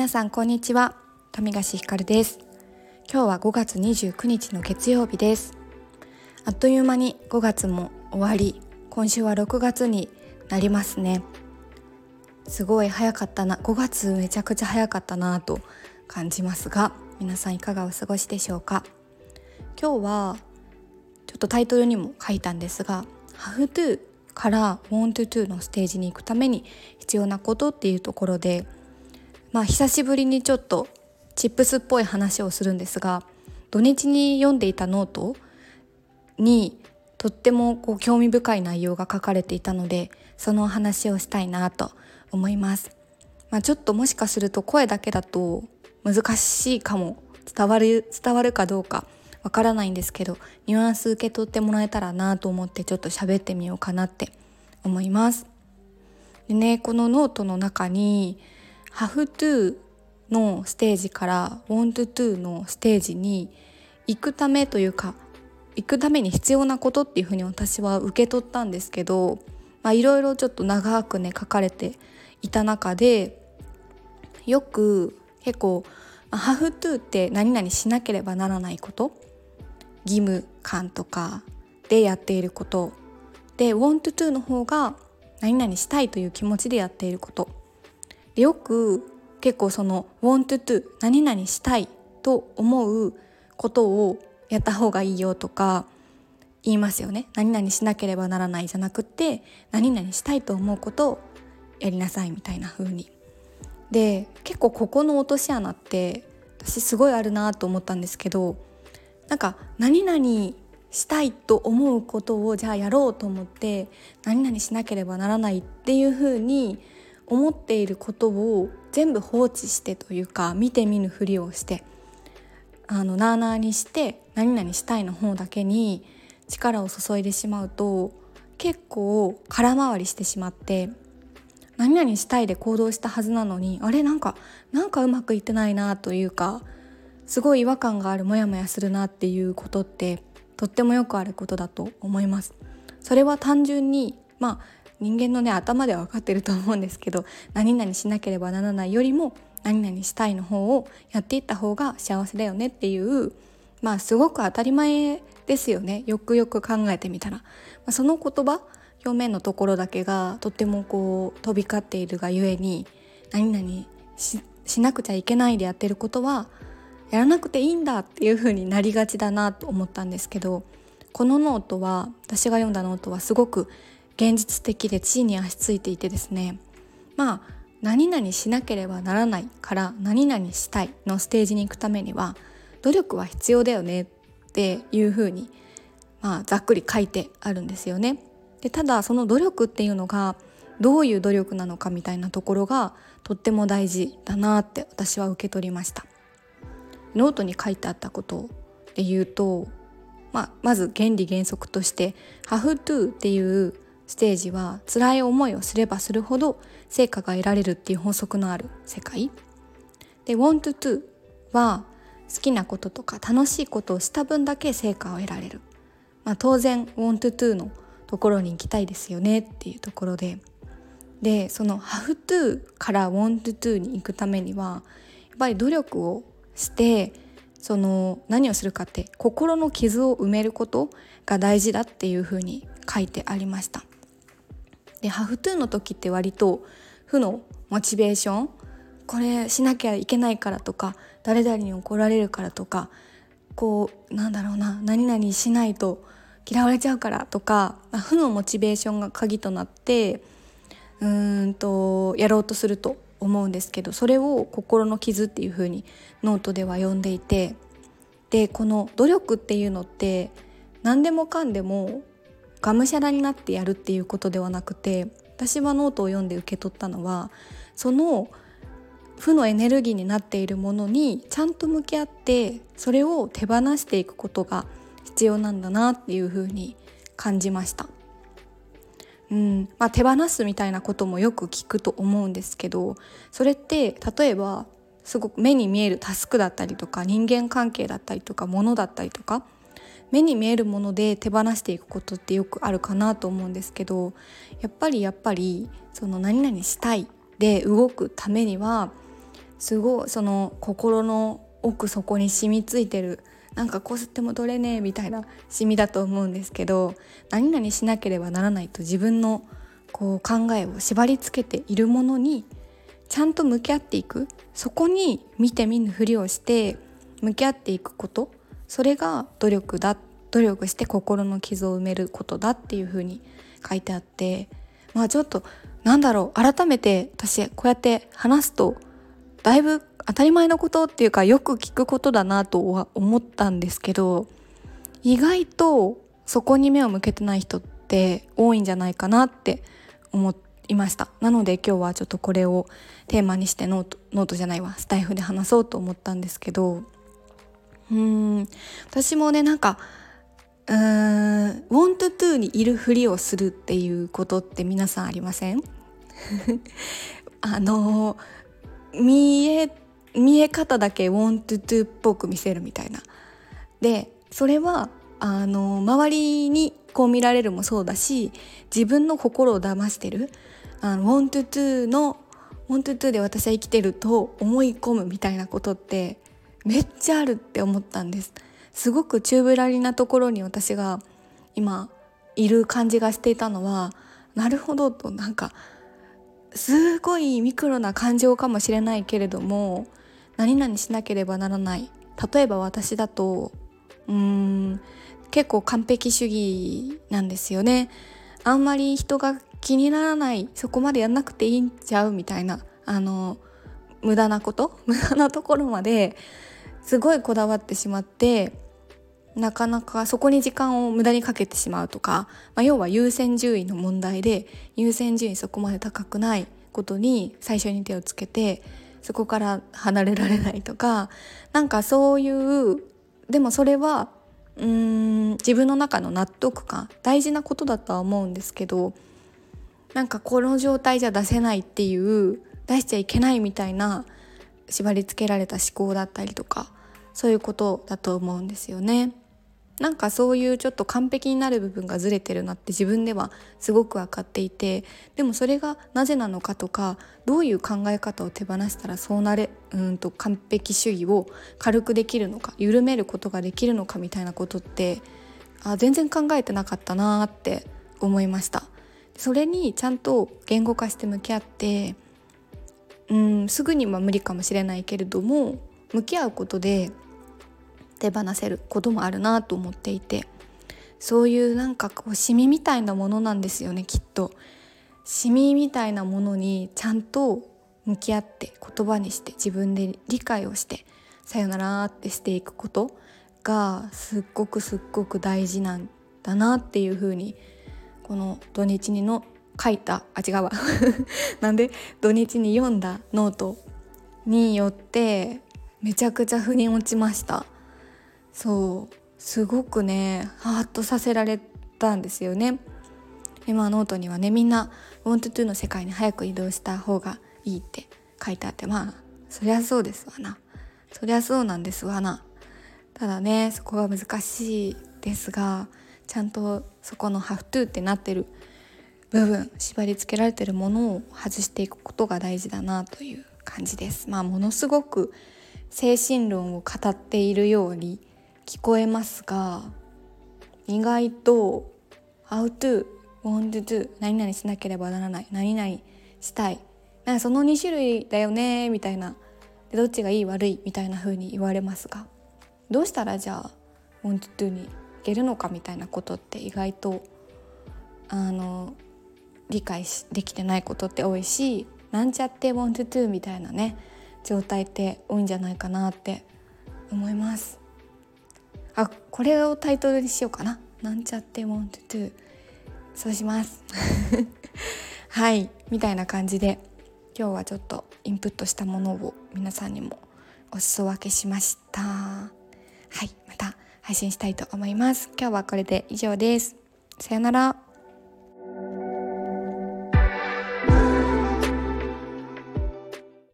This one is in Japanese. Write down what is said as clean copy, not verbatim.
皆さんこんにちは、富樫ひかるです。今日は5月29日の月曜日です。あっという間に5月も終わり、今週は6月になりますね。すごい早かったな、5月めちゃくちゃ早かったなと感じますが、皆さんいかがお過ごしでしょうか。今日はちょっとタイトルにも書いたんですが、Have toからWant toのステージに行くために必要なことっていうところで、久しぶりにちょっとチップスっぽい話をするんですが、土日に読んでいたノートにとっても興味深い内容が書かれていたので、その話をしたいなと思います。ちょっともしかすると声だけだと難しいかも、伝わるかどうかわからないんですけど、ニュアンス受け取ってもらえたらなと思って、ちょっと喋ってみようかなって思います。でね、このノートの中にHave toのステージから Want to のステージに行くためというか、行くために必要なことっていうふうに私は受け取ったんですけど、いろいろちょっと長くね書かれていた中で、よく結構 Have to って何々しなければならないこと、義務感とかでやっていることで、 Want to の方が何々したいという気持ちでやっていることで、よく結構その want to 何々したいと思うことをやった方がいいよとか言いますよね。何々しなければならないじゃなくて、何々したいと思うことをやりなさいみたいな風に。で、結構ここの落とし穴って私すごいあるなと思ったんですけど、なんか何々したいと思うことをじゃあやろうと思って何々しなければならないっていう風に思っていることを全部放置してというか、見て見ぬふりをして、なあなあにして何々したいの方だけに力を注いでしまうと、結構空回りしてしまって、何々したいで行動したはずなのに、あれなんかうまくいってないなというか、すごい違和感がある、モヤモヤするなっていうことってとってもよくあることだと思います。それは単純に人間のね頭では分かってると思うんですけど、何々しなければならないよりも何々したいの方をやっていった方が幸せだよねっていう、すごく当たり前ですよね、よくよく考えてみたら。その言葉表面のところだけがとっても飛び交っているがゆえに、何々 しなくちゃいけないでやってることはやらなくていいんだっていう風になりがちだなと思ったんですけど、このノートは、私が読んだノートはすごく現実的で地に足ついていてですね、何々しなければならないから何々したいのステージに行くためには努力は必要だよねっていう風に、ざっくり書いてあるんですよね。で、ただその努力っていうのがどういう努力なのかみたいなところがとっても大事だなって私は受け取りました。ノートに書いてあったことで言うと、まず原理原則として Have to っていうステージは辛い思いをすればするほど成果が得られるっていう法則のある世界で、 Want to は好きなこととか楽しいことをした分だけ成果を得られる、当然 Want to のところに行きたいですよねっていうところで、その Have to から Want to に行くためにはやっぱり努力をして、その何をするかって心の傷を埋めることが大事だっていうふうに書いてありました。で、ハフトゥーの時って割と負のモチベーション、これしなきゃいけないからとか、誰々に怒られるからとか、何々しないと嫌われちゃうからとか、負のモチベーションが鍵となってやろうとすると思うんですけど、それを心の傷っていう風にノートでは呼んでいて、で、この努力っていうのって何でもかんでもがむしゃらになってやるっていうことではなくて、私はノートを読んで受け取ったのは、その負のエネルギーになっているものにちゃんと向き合って、それを手放していくことが必要なんだなっていうふうに感じました。手放すみたいなこともよく聞くと思うんですけど、それって例えばすごく目に見えるタスクだったりとか、人間関係だったりとか、物だったりとか、目に見えるもので手放していくことってよくあるかなと思うんですけど、やっぱりその何々したいで動くためには、すごいその心の奥底に染みついてる、なんかこすっても取れねえみたいな染みだと思うんですけど、何々しなければならないと自分のこう考えを縛りつけているものにちゃんと向き合っていく、そこに見て見ぬふりをして向き合っていくこと、それが努力だ、努力して心の傷を埋めることだっていう風に書いてあって、まあちょっとなんだろう、改めて私こうやって話すとだいぶ当たり前のことっていうかよく聞くことだなとは思ったんですけど、意外とそこに目を向けてない人って多いんじゃないかなって思いました。なので今日はちょっとこれをテーマにしてノートじゃないわスタイフで話そうと思ったんですけど、私もね、なんかwant to にいるふりをするっていうことって皆さんありません？見え方だけ want to っぽく見せるみたいな。で、それは周りにこう見られるもそうだし、自分の心を騙してる、want to の want to で私は生きてると思い込むみたいなことってめっちゃあるって思ったんです。すごく宙ぶらりなところに私が今いる感じがしていたのは、なるほどと、なんかすごいミクロな感情かもしれないけれども、何々しなければならない、例えば私だと結構完璧主義なんですよね。あんまり人が気にならない、そこまでやんなくていいんちゃうみたいな、無駄なこと、無駄なところまですごいこだわってしまって、なかなかそこに時間を無駄にかけてしまうとか、要は優先順位の問題で、優先順位そこまで高くないことに最初に手をつけてそこから離れられないとか、なんかそういう、でもそれは自分の中の納得感、大事なことだとは思うんですけど、なんかこの状態じゃ出せないっていう、出しちゃいけないみたいな縛り付けられた思考だったりとか、そういうことだと思うんですよね。なんかそういうちょっと完璧になる部分がずれてるなって自分ではすごく分かっていて、でもそれがなぜなのかとか、どういう考え方を手放したらそうなれ、完璧主義を軽くできるのか、緩めることができるのかみたいなことって、全然考えてなかったなって思いました。それにちゃんと言語化して向き合って、すぐには無理かもしれないけれども、向き合うことで手放せることもあるなと思っていて、そういうなんかこうシミみたいなものなんですよね、きっと。シミみたいなものにちゃんと向き合って、言葉にして、自分で理解をして、さよならってしていくことがすっごく大事なんだなっていうふうに、この土日にの書いたなんで土日に読んだノートによってめちゃくちゃ腑に落ちました。そう、すごくね、ハッとさせられたんですよね。今ノートにはね、みんな want to の世界に早く移動した方がいいって書いてあって、そりゃそうですわな、そりゃそうなんですわな。ただね、そこが難しいですが、ちゃんとそこの have to ってなってる部分、縛り付けられてるものを外していくことが大事だなという感じです。ものすごく精神論を語っているように聞こえますが、意外と how to, want to do, 何々しなければならない、何々したい、なんかその2種類だよねみたいな、でどっちがいい悪いみたいな風に言われますが、どうしたらじゃあ want to do にいけるのかみたいなことって、意外と理解できてないことって多いし、なんちゃって want to みたいなね、状態って多いんじゃないかなって思います。これをタイトルにしようかな、なんちゃって want to、 そうしますはい、みたいな感じで今日はちょっとインプットしたものを皆さんにもお裾分けしました。はい、また配信したいと思います。今日はこれで以上です。さよなら。